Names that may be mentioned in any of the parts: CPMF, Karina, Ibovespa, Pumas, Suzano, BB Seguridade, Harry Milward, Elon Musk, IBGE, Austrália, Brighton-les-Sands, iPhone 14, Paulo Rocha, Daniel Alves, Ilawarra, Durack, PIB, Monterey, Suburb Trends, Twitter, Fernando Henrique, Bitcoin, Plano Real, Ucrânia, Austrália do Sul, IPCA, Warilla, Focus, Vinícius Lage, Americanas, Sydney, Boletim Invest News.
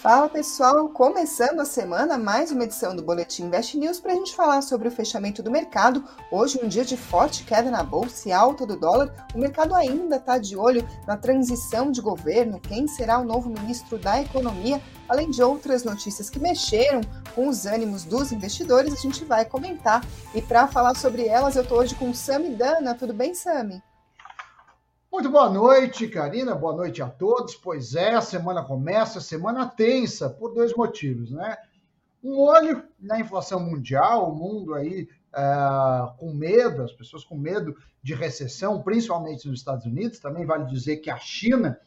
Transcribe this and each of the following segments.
Fala pessoal, começando a semana, mais uma edição do Boletim Invest News para a gente falar sobre o fechamento do mercado. Hoje um dia de forte queda na bolsa e alta do dólar. O mercado ainda está de olho na transição de governo, quem será o novo ministro da Economia, além de outras notícias que mexeram com os ânimos dos investidores, a gente vai comentar. E para falar sobre elas eu estou hoje com Sammy e Dana. Tudo bem, Sammy? Muito boa noite, Karina. Boa noite a todos. Pois é, a semana começa, semana tensa, por dois motivos, né? Um olho na inflação mundial, o mundo aí com medo, as pessoas com medo de recessão, principalmente nos Estados Unidos. Também vale dizer que a China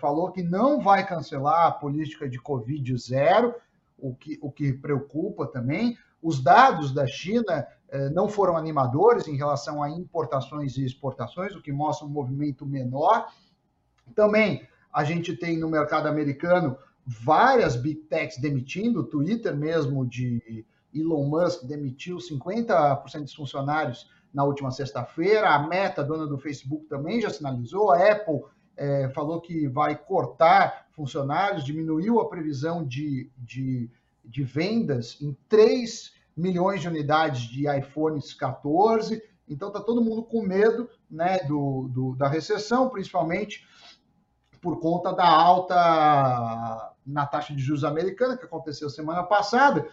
falou que não vai cancelar a política de Covid zero, o que preocupa também. Os dados da China não foram animadores em relação a importações e exportações, o que mostra um movimento menor. Também a gente tem no mercado americano várias big techs demitindo, o Twitter mesmo de Elon Musk demitiu 50% dos funcionários na última sexta-feira, a Meta, dona do Facebook, também já sinalizou, a Apple falou que vai cortar funcionários, diminuiu a previsão de vendas em 3 milhões de unidades de iPhones 14, então está todo mundo com medo, né, da recessão, principalmente por conta da alta na taxa de juros americana, que aconteceu semana passada,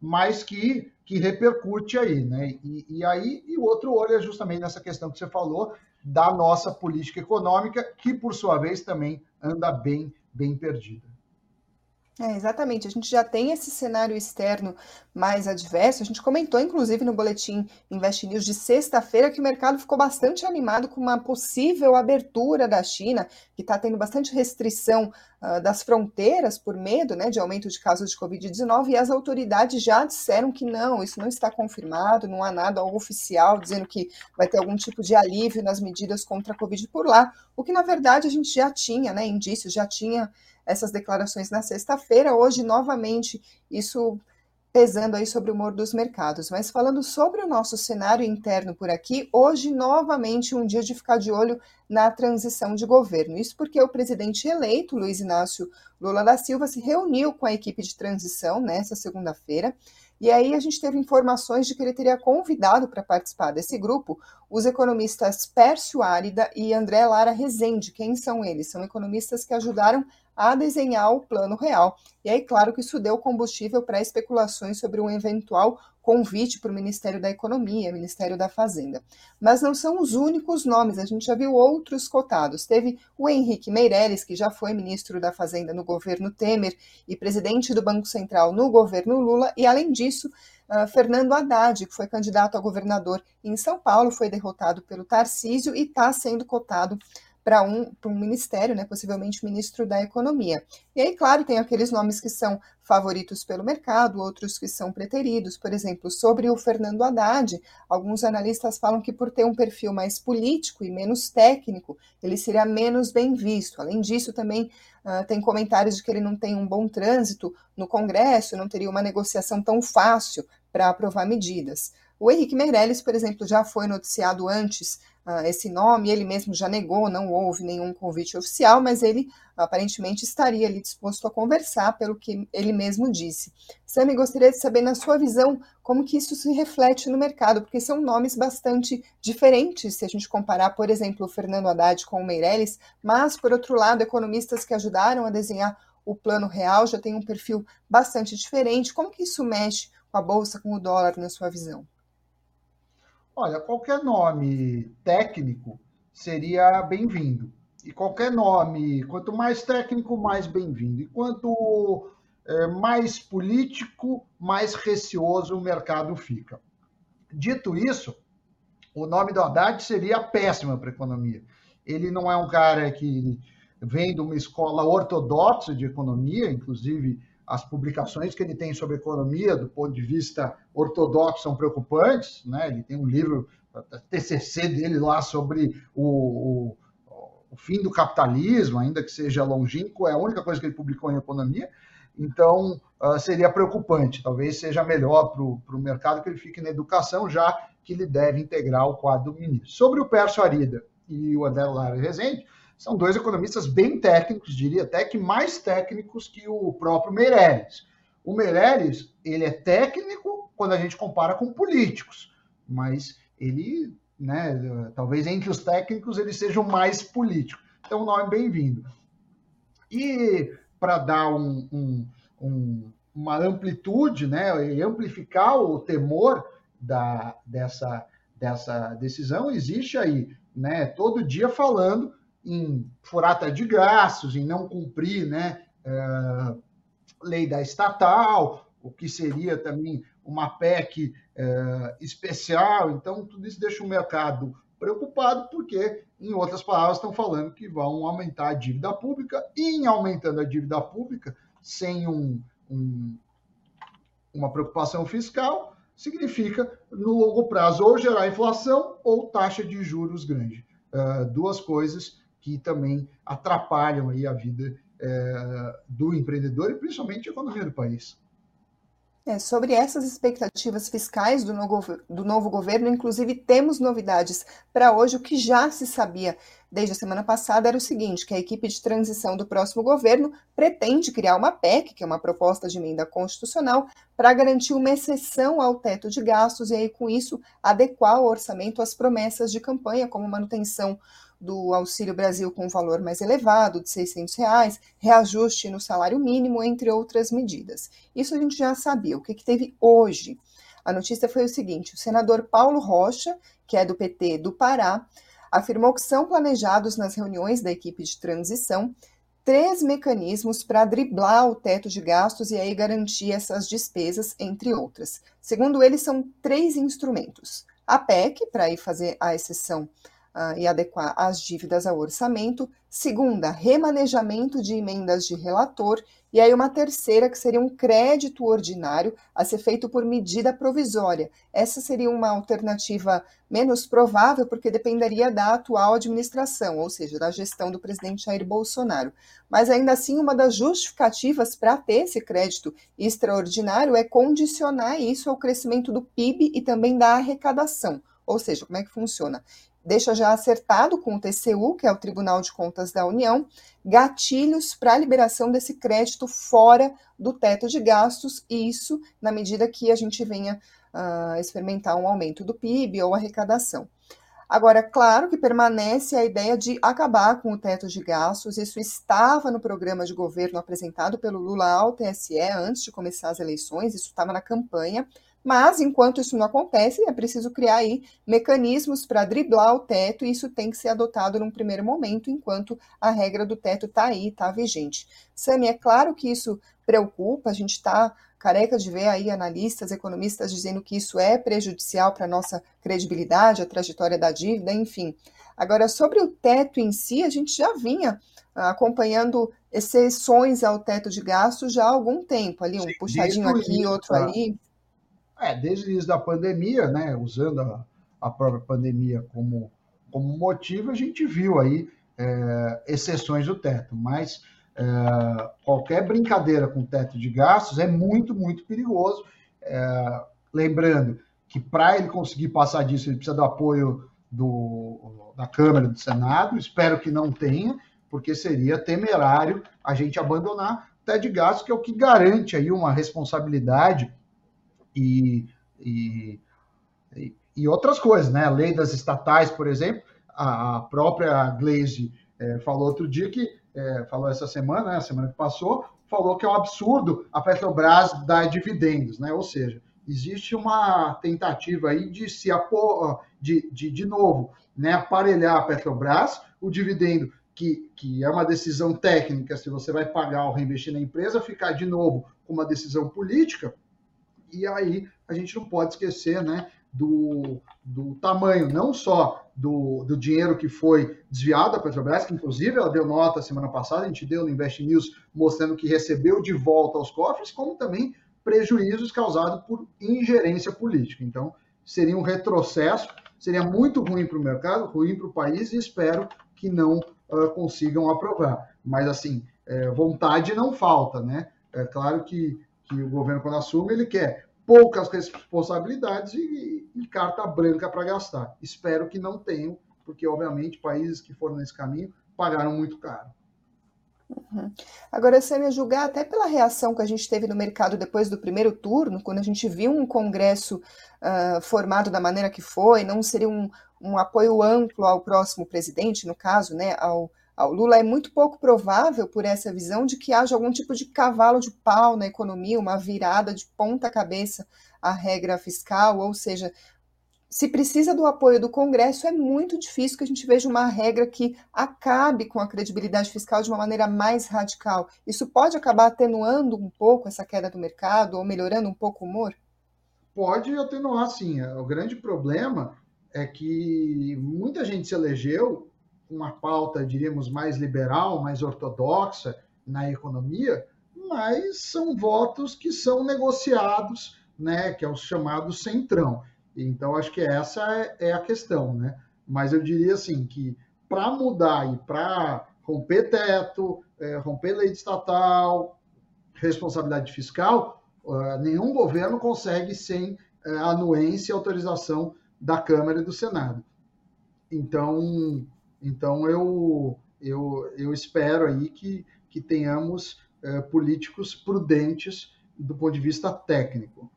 mas que repercute aí, né? E o outro olho é justamente nessa questão que você falou da nossa política econômica, que por sua vez também anda bem perdida. Exatamente, a gente já tem esse cenário externo mais adverso, a gente comentou inclusive no Boletim Invest News de sexta-feira que o mercado ficou bastante animado com uma possível abertura da China, que está tendo bastante restrição das fronteiras por medo, né, de aumento de casos de Covid-19, e as autoridades já disseram que não, isso não está confirmado, não há nada oficial dizendo que vai ter algum tipo de alívio nas medidas contra a Covid por lá, o que na verdade a gente já tinha, né, indícios, já tinha essas declarações na sexta-feira, hoje novamente isso pesando aí sobre o humor dos mercados. Mas falando sobre o nosso cenário interno por aqui, hoje novamente um dia de ficar de olho na transição de governo. Isso porque o presidente eleito, Luiz Inácio Lula da Silva, se reuniu com a equipe de transição nessa segunda-feira. E aí a gente teve informações de que ele teria convidado para participar desse grupo os economistas Pérsio Arida e André Lara Rezende. Quem são eles? São economistas que ajudaram a desenhar o Plano Real. E aí, claro que isso deu combustível para especulações sobre um eventual convite para o Ministério da Economia, Ministério da Fazenda. Mas não são os únicos nomes, a gente já viu outros cotados. Teve o Henrique Meirelles, que já foi ministro da Fazenda no governo Temer e presidente do Banco Central no governo Lula, e além disso, Fernando Haddad, que foi candidato a governador em São Paulo, foi derrotado pelo Tarcísio e está sendo cotado para um ministério, né, possivelmente ministro da Economia. E aí, claro, tem aqueles nomes que são favoritos pelo mercado, outros que são preteridos. Por exemplo, sobre o Fernando Haddad, alguns analistas falam que por ter um perfil mais político e menos técnico, ele seria menos bem visto. Além disso, também tem comentários de que ele não tem um bom trânsito no Congresso, não teria uma negociação tão fácil para aprovar medidas. O Henrique Meirelles, por exemplo, já foi noticiado antes esse nome, ele mesmo já negou, não houve nenhum convite oficial, mas ele aparentemente estaria ali disposto a conversar, pelo que ele mesmo disse. Sammy, gostaria de saber, na sua visão, como que isso se reflete no mercado, porque são nomes bastante diferentes, se a gente comparar, por exemplo, o Fernando Haddad com o Meirelles, mas, por outro lado, economistas que ajudaram a desenhar o Plano Real já têm um perfil bastante diferente. Como que isso mexe com a Bolsa, com o dólar, na sua visão? Olha, qualquer nome técnico seria bem-vindo. E qualquer nome, quanto mais técnico, mais bem-vindo. E quanto mais político, mais receoso o mercado fica. Dito isso, o nome do Haddad seria péssimo para a economia. Ele não é um cara que vem de uma escola ortodoxa de economia, inclusive as publicações que ele tem sobre economia, do ponto de vista ortodoxo, são preocupantes, né? Ele tem um livro, TCC dele lá, sobre o fim do capitalismo, ainda que seja longínquo, é a única coisa que ele publicou em economia, então seria preocupante, talvez seja melhor para o mercado que ele fique na educação, já que ele deve integrar o quadro do ministro. Sobre o Pérsio Arida e o André Lara Rezende, São dois economistas bem técnicos, diria até que mais técnicos que o próprio Meirelles. O Meirelles, ele é técnico quando a gente compara com políticos, mas ele, né, talvez entre os técnicos ele seja o mais político. Então, o nome bem-vindo. E para dar uma amplitude, né, e amplificar o temor dessa decisão, existe aí, né, todo dia falando em furata de gastos, em não cumprir, né, lei da estatal, o que seria também uma PEC especial. Então, tudo isso deixa o mercado preocupado, porque, em outras palavras, estão falando que vão aumentar a dívida pública, e em aumentando a dívida pública, sem uma preocupação fiscal, significa, no longo prazo, ou gerar inflação ou taxa de juros grande. Duas coisas que também atrapalham aí a vida do empreendedor e principalmente a economia do país. Sobre essas expectativas fiscais do novo governo, inclusive temos novidades para hoje. O que já se sabia desde a semana passada era o seguinte, que a equipe de transição do próximo governo pretende criar uma PEC, que é uma proposta de emenda constitucional, para garantir uma exceção ao teto de gastos e aí com isso adequar o orçamento às promessas de campanha, como manutenção do Auxílio Brasil com um valor mais elevado, de R$600, reajuste no salário mínimo, entre outras medidas. Isso a gente já sabia. O que teve hoje? A notícia foi o seguinte, o senador Paulo Rocha, que é do PT do Pará, afirmou que são planejados nas reuniões da equipe de transição 3 mecanismos para driblar o teto de gastos e aí garantir essas despesas, entre outras. Segundo ele, são 3 instrumentos. A PEC, para ir fazer a exceção e adequar as dívidas ao orçamento, segunda, remanejamento de emendas de relator, e aí uma terceira que seria um crédito ordinário a ser feito por medida provisória. Essa seria uma alternativa menos provável porque dependeria da atual administração, ou seja, da gestão do presidente Jair Bolsonaro. Mas ainda assim, uma das justificativas para ter esse crédito extraordinário é condicionar isso ao crescimento do PIB e também da arrecadação. Ou seja, como é que funciona? Deixa já acertado com o TCU, que é o Tribunal de Contas da União, gatilhos para a liberação desse crédito fora do teto de gastos, e isso na medida que a gente venha experimentar um aumento do PIB ou arrecadação. Agora, claro que permanece a ideia de acabar com o teto de gastos, isso estava no programa de governo apresentado pelo Lula ao TSE antes de começar as eleições, isso estava na campanha. Mas, enquanto isso não acontece, é preciso criar aí mecanismos para driblar o teto, e isso tem que ser adotado num primeiro momento, enquanto a regra do teto está aí, está vigente. Sammy, é claro que isso preocupa, a gente está careca de ver aí analistas, economistas dizendo que isso é prejudicial para a nossa credibilidade, a trajetória da dívida, enfim. Agora, sobre o teto em si, a gente já vinha acompanhando exceções ao teto de gastos já há algum tempo, ali um puxadinho aqui, outro ali. Desde o início da pandemia, né, usando a própria pandemia como motivo, a gente viu aí exceções do teto, mas qualquer brincadeira com teto de gastos é muito, muito perigoso. Lembrando que para ele conseguir passar disso, ele precisa do apoio da Câmara, do Senado, espero que não tenha, porque seria temerário a gente abandonar o teto de gastos, que é o que garante aí uma responsabilidade e outras coisas, né? A lei das estatais, por exemplo, a própria Gleisi falou outro dia falou essa semana, né, a semana que passou, falou que é um absurdo a Petrobras dar dividendos, né? Ou seja, existe uma tentativa aí de de novo, né, aparelhar a Petrobras, o dividendo que é uma decisão técnica, se você vai pagar ou reinvestir na empresa, ficar de novo com uma decisão política. E aí a gente não pode esquecer, né, do tamanho, não só do dinheiro que foi desviado da Petrobras, que inclusive ela deu nota semana passada, a gente deu no Invest News mostrando que recebeu de volta aos cofres, como também prejuízos causados por ingerência política. Então, seria um retrocesso, seria muito ruim para o mercado, ruim para o país, e espero que não consigam aprovar. Mas, assim, vontade não falta, né? É claro que o governo, quando assume, ele quer poucas responsabilidades e carta branca para gastar. Espero que não tenham, porque, obviamente, países que foram nesse caminho pagaram muito caro. Uhum. Agora, Sammy, julgar até pela reação que a gente teve no mercado depois do primeiro turno, quando a gente viu um congresso formado da maneira que foi, não seria um apoio amplo ao próximo presidente, no caso, né, ao Lula, é muito pouco provável, por essa visão, de que haja algum tipo de cavalo de pau na economia, uma virada de ponta cabeça à regra fiscal, ou seja, se precisa do apoio do Congresso, é muito difícil que a gente veja uma regra que acabe com a credibilidade fiscal de uma maneira mais radical. Isso pode acabar atenuando um pouco essa queda do mercado ou melhorando um pouco o humor? Pode atenuar, sim. O grande problema é que muita gente se elegeu uma pauta, diríamos, mais liberal, mais ortodoxa na economia, mas são votos que são negociados, né, que é o chamado centrão. Então, acho que essa é a questão, né? Mas eu diria assim, que para mudar e para romper teto, romper lei estatal, responsabilidade fiscal, nenhum governo consegue sem anuência e autorização da Câmara e do Senado. Então, eu espero aí que tenhamos políticos prudentes do ponto de vista técnico.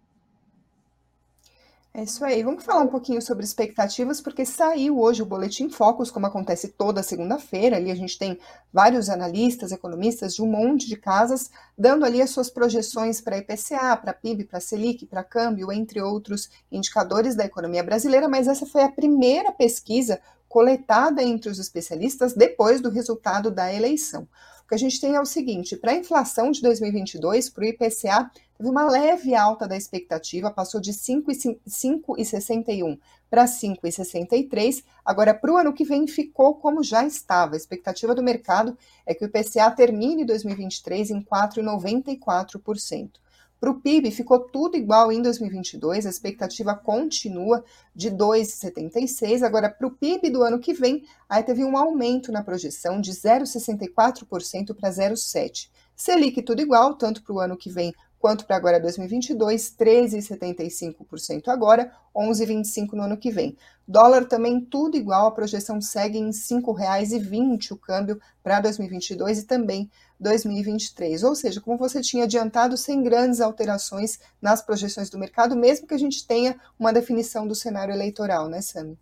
É isso aí. Vamos falar um pouquinho sobre expectativas, porque saiu hoje o Boletim Focus, como acontece toda segunda-feira. Ali a gente tem vários analistas, economistas de um monte de casas, dando ali as suas projeções para IPCA, para PIB, para Selic, para câmbio, entre outros indicadores da economia brasileira. Mas essa foi a primeira pesquisa coletada entre os especialistas depois do resultado da eleição. O que a gente tem é o seguinte: para a inflação de 2022, para o IPCA, teve uma leve alta da expectativa, passou de 5,61 para 5,63, agora para o ano que vem ficou como já estava. A expectativa do mercado é que o IPCA termine 2023 em 4,94%. Para o PIB ficou tudo igual em 2022, a expectativa continua de 2,76. Agora, para o PIB do ano que vem, aí teve um aumento na projeção de 0,64% para 0,7%. Selic tudo igual, tanto para o ano que vem quanto para agora 2022, 13,75% agora, 11,25% no ano que vem. Dólar também tudo igual, a projeção segue em R$ 5,20 o câmbio para 2022 e também 2023. Ou seja, como você tinha adiantado, sem grandes alterações nas projeções do mercado, mesmo que a gente tenha uma definição do cenário eleitoral, né, Sammy?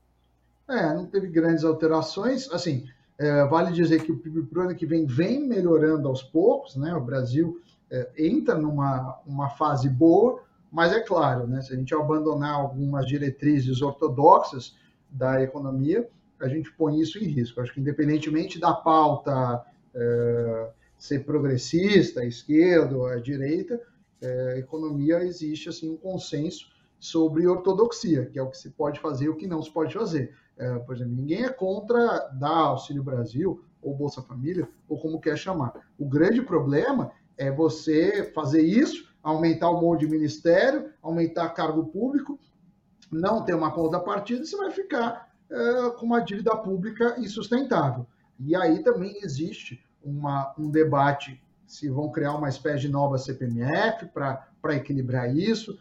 Não teve grandes alterações. Assim, vale dizer que o PIB para o ano que vem melhorando aos poucos, né? O Brasil entra numa fase boa, mas é claro, né, se a gente abandonar algumas diretrizes ortodoxas da economia, a gente põe isso em risco. Acho que, independentemente da pauta ser progressista, à esquerda ou à direita, a economia, existe assim um consenso sobre ortodoxia, que é o que se pode fazer e o que não se pode fazer. Por exemplo, ninguém é contra dar Auxílio Brasil ou Bolsa Família, ou como quer chamar. O grande problema é você fazer isso, aumentar o monte de ministério, aumentar cargo público, não ter uma contrapartida, você vai ficar com uma dívida pública insustentável. E aí também existe um debate se vão criar uma espécie de nova CPMF para equilibrar isso.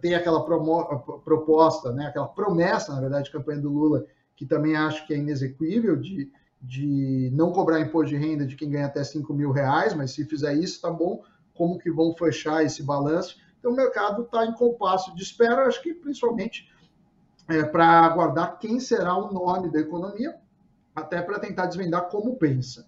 Tem aquela proposta, né, aquela promessa, na verdade, de campanha do Lula, que também acho que é inexequível, de não cobrar imposto de renda de quem ganha até 5 mil reais, mas se fizer isso, tá bom, como que vão fechar esse balanço? Então, o mercado está em compasso de espera, acho que principalmente para aguardar quem será o nome da economia, até para tentar desvendar como pensa.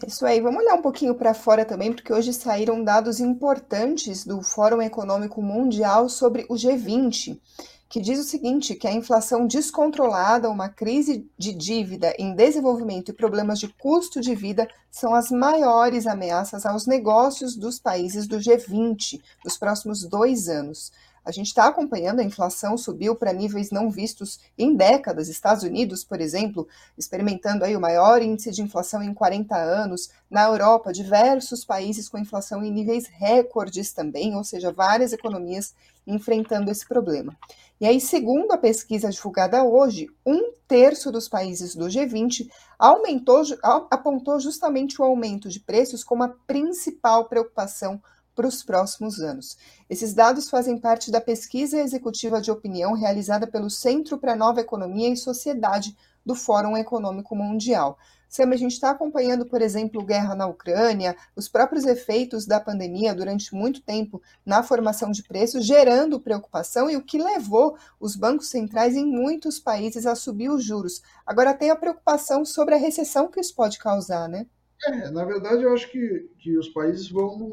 É isso aí. Vamos olhar um pouquinho para fora também, porque hoje saíram dados importantes do Fórum Econômico Mundial sobre o G20, que diz o seguinte, que a inflação descontrolada, uma crise de dívida em desenvolvimento e problemas de custo de vida são as maiores ameaças aos negócios dos países do G20 nos próximos 2 anos. A gente está acompanhando, a inflação subiu para níveis não vistos em décadas. Estados Unidos, por exemplo, experimentando aí o maior índice de inflação em 40 anos. Na Europa, diversos países com inflação em níveis recordes também, ou seja, várias economias enfrentando esse problema. E aí, segundo a pesquisa divulgada hoje, 1/3 dos países do G20 apontou justamente o aumento de preços como a principal preocupação para os próximos anos. Esses dados fazem parte da pesquisa executiva de opinião realizada pelo Centro para a Nova Economia e Sociedade do Fórum Econômico Mundial. Sammy, a gente está acompanhando, por exemplo, guerra na Ucrânia, os próprios efeitos da pandemia durante muito tempo na formação de preços, gerando preocupação e o que levou os bancos centrais em muitos países a subir os juros. Agora tem a preocupação sobre a recessão que isso pode causar, né? Na verdade, eu acho que os países vão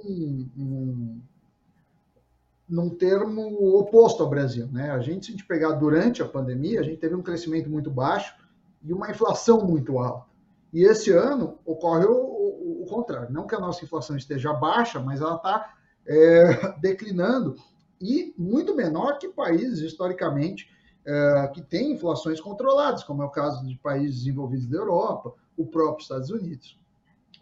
num termo oposto ao Brasil, né? A gente, se a gente pegar durante a pandemia, a gente teve um crescimento muito baixo e uma inflação muito alta. E esse ano ocorre o contrário. Não que a nossa inflação esteja baixa, mas ela está declinando e muito menor que países, historicamente, que têm inflações controladas, como é o caso de países desenvolvidos da Europa, o próprio Estados Unidos.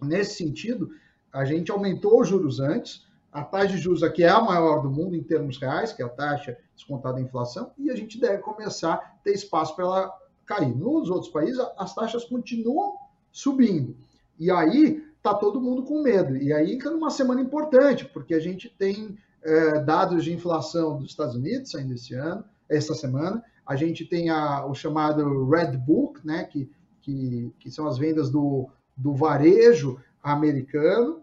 Nesse sentido, a gente aumentou os juros antes, a taxa de juros aqui é a maior do mundo em termos reais, que é a taxa descontada da inflação, e a gente deve começar a ter espaço para ela cair. Nos outros países, as taxas continuam subindo. E aí está todo mundo com medo. E aí entra numa semana importante, porque a gente tem dados de inflação dos Estados Unidos saindo essa semana. A gente tem o chamado Red Book, né, que são as vendas do varejo americano.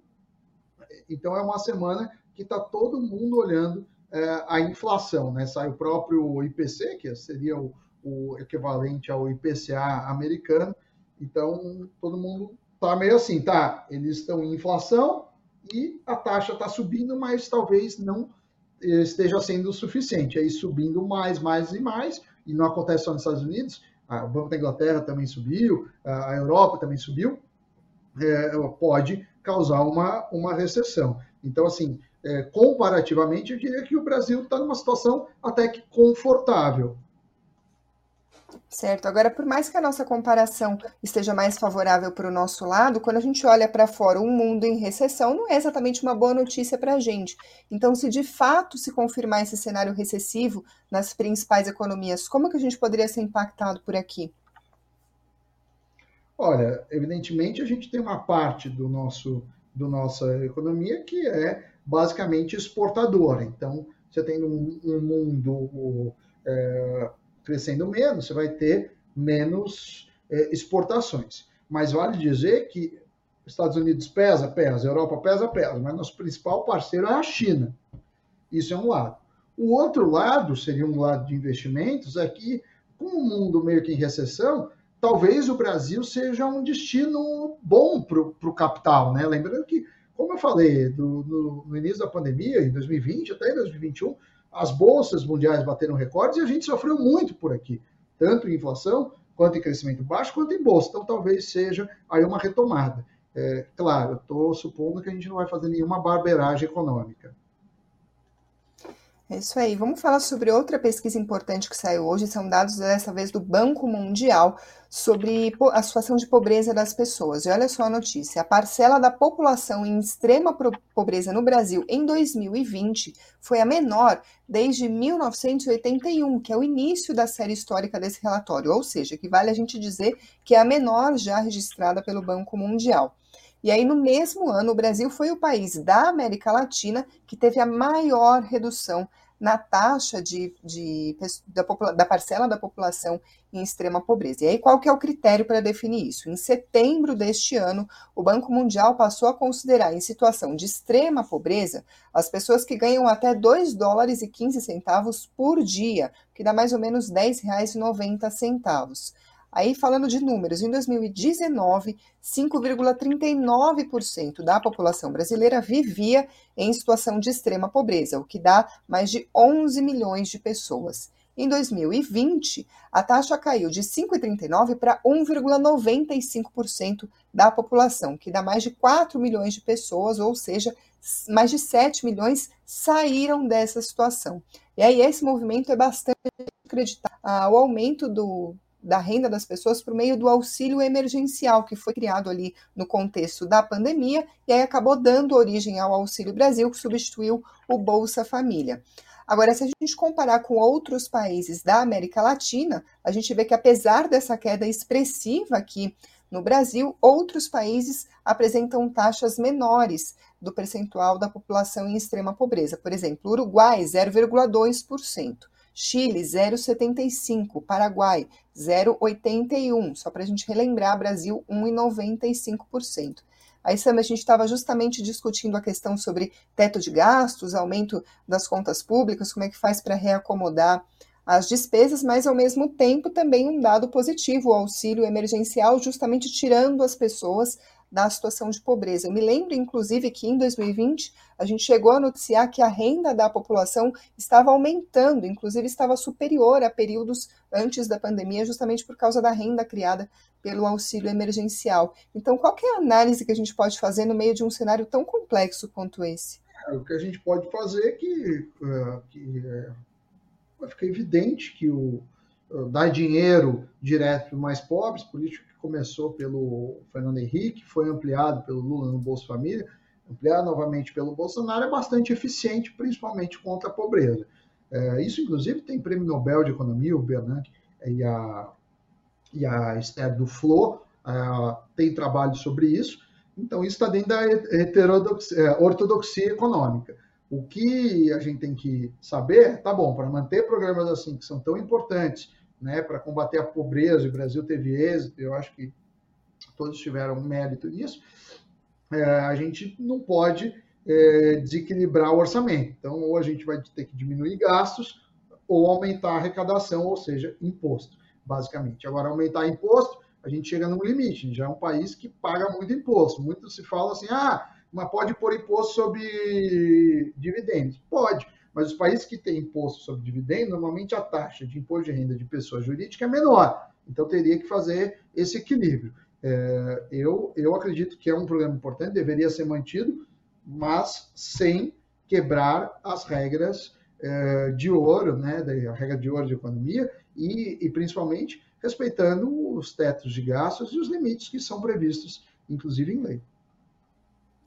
Então, é uma semana que está todo mundo olhando a inflação, né? Sai o próprio IPC, que seria o equivalente ao IPCA americano. Então, todo mundo está meio assim, tá? Eles estão em inflação e a taxa está subindo, mas talvez não esteja sendo o suficiente. Aí subindo mais e mais, e não acontece só nos Estados Unidos, o Banco da Inglaterra também subiu, a Europa também subiu, pode causar uma recessão. Então, assim, comparativamente, eu diria que o Brasil está numa situação até que confortável. Certo. Agora, por mais que a nossa comparação esteja mais favorável para o nosso lado, quando a gente olha para fora, um mundo em recessão não é exatamente uma boa notícia para a gente. Então, se de fato se confirmar esse cenário recessivo nas principais economias, como que a gente poderia ser impactado por aqui? Olha, evidentemente, a gente tem uma parte do nossa economia que é basicamente exportadora. Então, você tem um mundo crescendo menos, você vai ter menos exportações. Mas vale dizer que Estados Unidos pesa, Europa pesa, mas nosso principal parceiro é a China. Isso é um lado. O outro lado, seria um lado de investimentos, é que com o mundo meio que em recessão, talvez o Brasil seja um destino bom para o capital, né? Lembrando que, como eu falei, no início da pandemia, em 2020 até 2021, as bolsas mundiais bateram recordes e a gente sofreu muito por aqui, tanto em inflação, quanto em crescimento baixo, quanto em bolsa. Então, talvez seja aí uma retomada. Claro, estou supondo que a gente não vai fazer nenhuma barbeiragem econômica. É isso aí. Vamos falar sobre outra pesquisa importante que saiu hoje. São dados, dessa vez, do Banco Mundial sobre a situação de pobreza das pessoas. E olha só a notícia. A parcela da população em extrema pobreza no Brasil em 2020 foi a menor desde 1981, que é o início da série histórica desse relatório. Ou seja, equivale a gente dizer que é a menor já registrada pelo Banco Mundial. E aí, no mesmo ano, o Brasil foi o país da América Latina que teve a maior redução na taxa da parcela da população em extrema pobreza. E aí, qual que é o critério para definir isso? Em setembro deste ano, o Banco Mundial passou a considerar em situação de extrema pobreza as pessoas que ganham até $2,15 por dia, que dá mais ou menos R$10,90. Aí, falando de números, em 2019, 5,39% da população brasileira vivia em situação de extrema pobreza, o que dá mais de 11 milhões de pessoas. Em 2020, a taxa caiu de 5,39% para 1,95% da população, que dá mais de 4 milhões de pessoas, ou seja, mais de 7 milhões saíram dessa situação. E aí, esse movimento é bastante acreditável. O aumento da renda das pessoas por meio do auxílio emergencial, que foi criado ali no contexto da pandemia, e aí acabou dando origem ao Auxílio Brasil, que substituiu o Bolsa Família. Agora, se a gente comparar com outros países da América Latina, a gente vê que, apesar dessa queda expressiva aqui no Brasil, outros países apresentam taxas menores do percentual da população em extrema pobreza. Por exemplo, Uruguai, 0,2%. Chile, 0,75%. Paraguai, 0,81%. Só para a gente relembrar, Brasil, 1,95%. Aí, Sam, a gente estava justamente discutindo a questão sobre teto de gastos, aumento das contas públicas, como é que faz para reacomodar as despesas, mas ao mesmo tempo também um dado positivo, o auxílio emergencial, justamente tirando as pessoas da situação de pobreza. Eu me lembro, inclusive, que em 2020 a gente chegou a noticiar que a renda da população estava aumentando, inclusive estava superior a períodos antes da pandemia, justamente por causa da renda criada pelo auxílio emergencial. Então, qual que é a análise que a gente pode fazer no meio de um cenário tão complexo quanto esse? O que a gente pode fazer é que fica evidente que dar dinheiro direto para os mais pobres, política que começou pelo Fernando Henrique, foi ampliado pelo Lula no Bolsa Família, ampliado novamente pelo Bolsonaro, é bastante eficiente, principalmente contra a pobreza. Isso, inclusive, tem prêmio Nobel de Economia, o Bernanke e a Esther Duflo tem trabalho sobre isso. Então, isso está dentro da ortodoxia econômica. O que a gente tem que saber, tá bom, para manter programas assim, que são tão importantes, né, para combater a pobreza, o Brasil teve êxito, eu acho que todos tiveram mérito nisso, a gente não pode desequilibrar o orçamento. Então, ou a gente vai ter que diminuir gastos, ou aumentar a arrecadação, ou seja, imposto, basicamente. Agora, aumentar imposto, a gente chega num limite, a gente já é um país que paga muito imposto. Muito se fala assim, mas pode pôr imposto sobre dividendos? Pode, mas os países que têm imposto sobre dividendos, normalmente a taxa de imposto de renda de pessoa jurídica é menor, então teria que fazer esse equilíbrio. Eu acredito que é um programa importante, deveria ser mantido, mas sem quebrar as regras de ouro, né, a regra de ouro de economia, e principalmente respeitando os tetos de gastos e os limites que são previstos, inclusive em lei.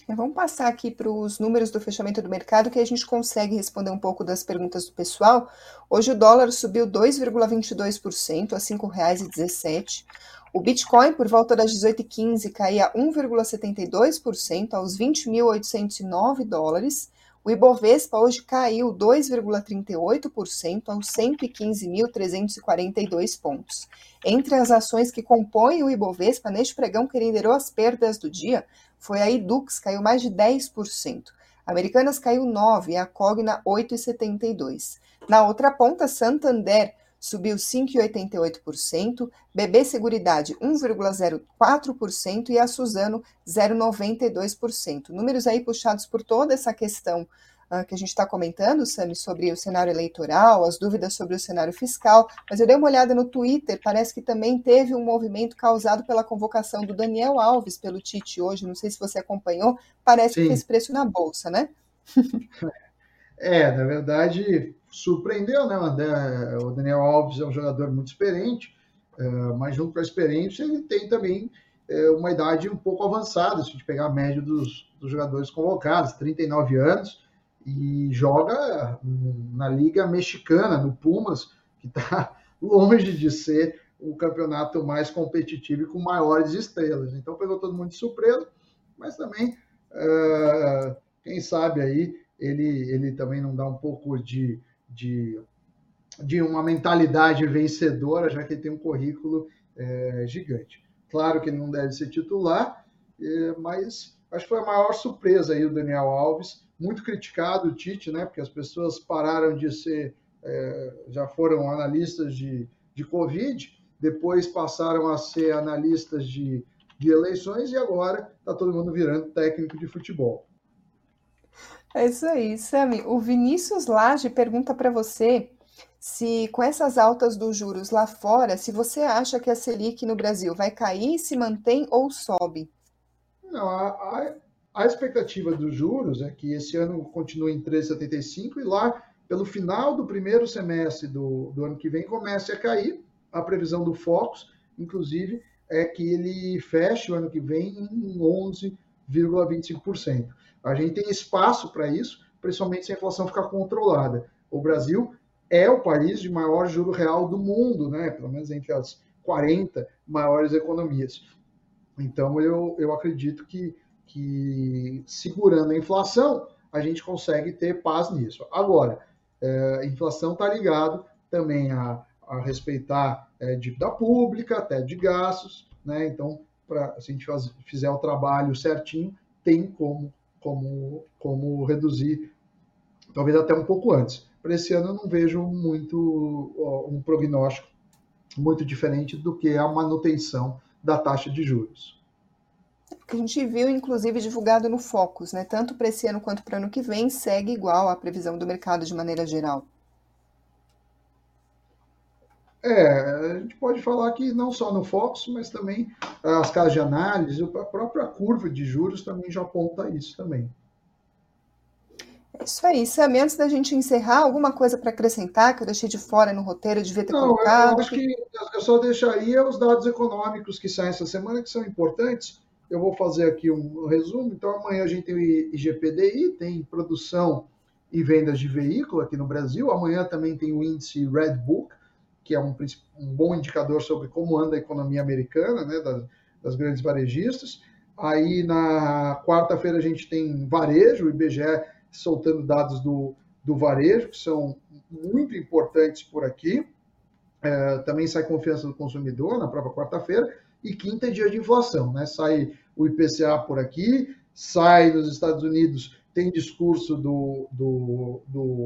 Vamos passar aqui para os números do fechamento do mercado, que a gente consegue responder um pouco das perguntas do pessoal. Hoje o dólar subiu 2,22% a R$ 5,17. O Bitcoin, por volta das 18h15, caía 1,72% aos 20.809 dólares. O Ibovespa hoje caiu 2,38% aos 115.342 pontos. Entre as ações que compõem o Ibovespa, neste pregão que liderou as perdas do dia, foi a Idux, caiu mais de 10%. Americanas caiu 9% e a Cogna 8,72%. Na outra ponta, Santander subiu 5,88%, BB Seguridade 1,04% e a Suzano 0,92%. Números aí puxados por toda essa questão que a gente está comentando, Sammy, sobre o cenário eleitoral, as dúvidas sobre o cenário fiscal, mas eu dei uma olhada no Twitter, parece que também teve um movimento causado pela convocação do Daniel Alves pelo Tite hoje, não sei se você acompanhou, parece Sim. que fez preço na Bolsa, né? Na verdade, surpreendeu, né? O Daniel Alves é um jogador muito experiente, mas junto com a experiência ele tem também uma idade um pouco avançada, se a gente pegar a média dos jogadores convocados, 39 anos, e joga na Liga Mexicana, no Pumas, que está longe de ser o campeonato mais competitivo e com maiores estrelas. Então pegou todo mundo de surpresa, mas também, quem sabe aí, ele também não dá um pouco de uma mentalidade vencedora, já que ele tem um currículo gigante. Claro que ele não deve ser titular, mas acho que foi a maior surpresa aí o Daniel Alves, muito criticado o Tite, né, porque as pessoas pararam de ser, já foram analistas de Covid, depois passaram a ser analistas de eleições e agora está todo mundo virando técnico de futebol. É isso aí, Sammy. O Vinícius Lage pergunta para você se, com essas altas dos juros lá fora, se você acha que a Selic no Brasil vai cair, se mantém ou sobe? Não, a expectativa dos juros é que esse ano continue em 3,75 e lá, pelo final do primeiro semestre do ano que vem, comece a cair. A previsão do Focus, inclusive, é que ele feche o ano que vem em 11,25%. A gente tem espaço para isso, principalmente se a inflação ficar controlada. O Brasil é o país de maior juro real do mundo, né? Pelo menos entre as 40 maiores economias. Então, eu acredito que que segurando a inflação, a gente consegue ter paz nisso. Agora, a inflação está ligada também a respeitar dívida pública, até de gastos, né? Então, se a gente fizer o trabalho certinho, tem como reduzir, talvez até um pouco antes. Para esse ano, eu não vejo um prognóstico muito diferente do que a manutenção da taxa de juros. Que a gente viu, inclusive, divulgado no Focus, né? Tanto para esse ano quanto para o ano que vem, segue igual à previsão do mercado de maneira geral. A gente pode falar que não só no Focus, mas também as casas de análise, a própria curva de juros também já aponta isso também. É isso aí, Sammy. Antes da gente encerrar, alguma coisa para acrescentar que eu deixei de fora no roteiro, eu devia ter colocado? Não, eu acho que eu só deixaria os dados econômicos que saem essa semana, que são importantes. Eu vou fazer aqui um resumo. Então, amanhã a gente tem o IGPDI, tem produção e vendas de veículo aqui no Brasil. Amanhã também tem o índice Red Book, que é um bom indicador sobre como anda a economia americana, né, das grandes varejistas. Aí, na quarta-feira, a gente tem varejo, o IBGE soltando dados do varejo, que são muito importantes por aqui. Também sai confiança do consumidor na própria quarta-feira. E quinta é dia de inflação, né? Sai o IPCA por aqui, sai nos Estados Unidos, tem discurso do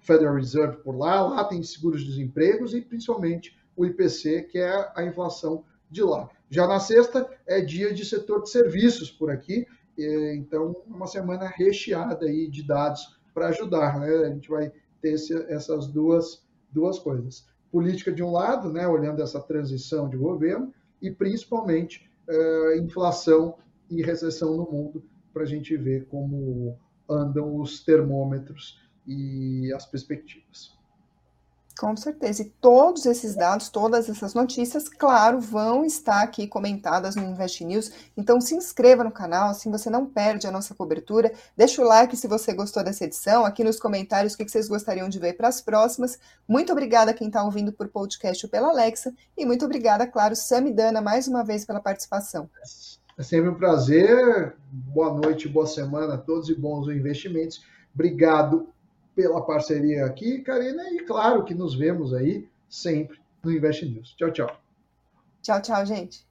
Federal Reserve por lá tem seguros-desempregos e principalmente o IPC, que é a inflação de lá. Já na sexta é dia de setor de serviços por aqui, então uma semana recheada aí de dados para ajudar, né? A gente vai ter essas duas coisas. Política de um lado, né? Olhando essa transição de governo, e principalmente inflação e recessão no mundo, para a gente ver como andam os termômetros e as perspectivas. Com certeza. E todos esses dados, todas essas notícias, claro, vão estar aqui comentadas no Invest News. Então se inscreva no canal, assim você não perde a nossa cobertura. Deixa o like se você gostou dessa edição. Aqui nos comentários o que vocês gostariam de ver para as próximas. Muito obrigada a quem está ouvindo por podcast ou pela Alexa. E muito obrigada, claro, Sammy e Dana, mais uma vez pela participação. É sempre um prazer. Boa noite, boa semana a todos e bons investimentos. Obrigado pela parceria aqui, Karina, e claro que nos vemos aí sempre no Invest News. Tchau, tchau. Tchau, tchau, gente.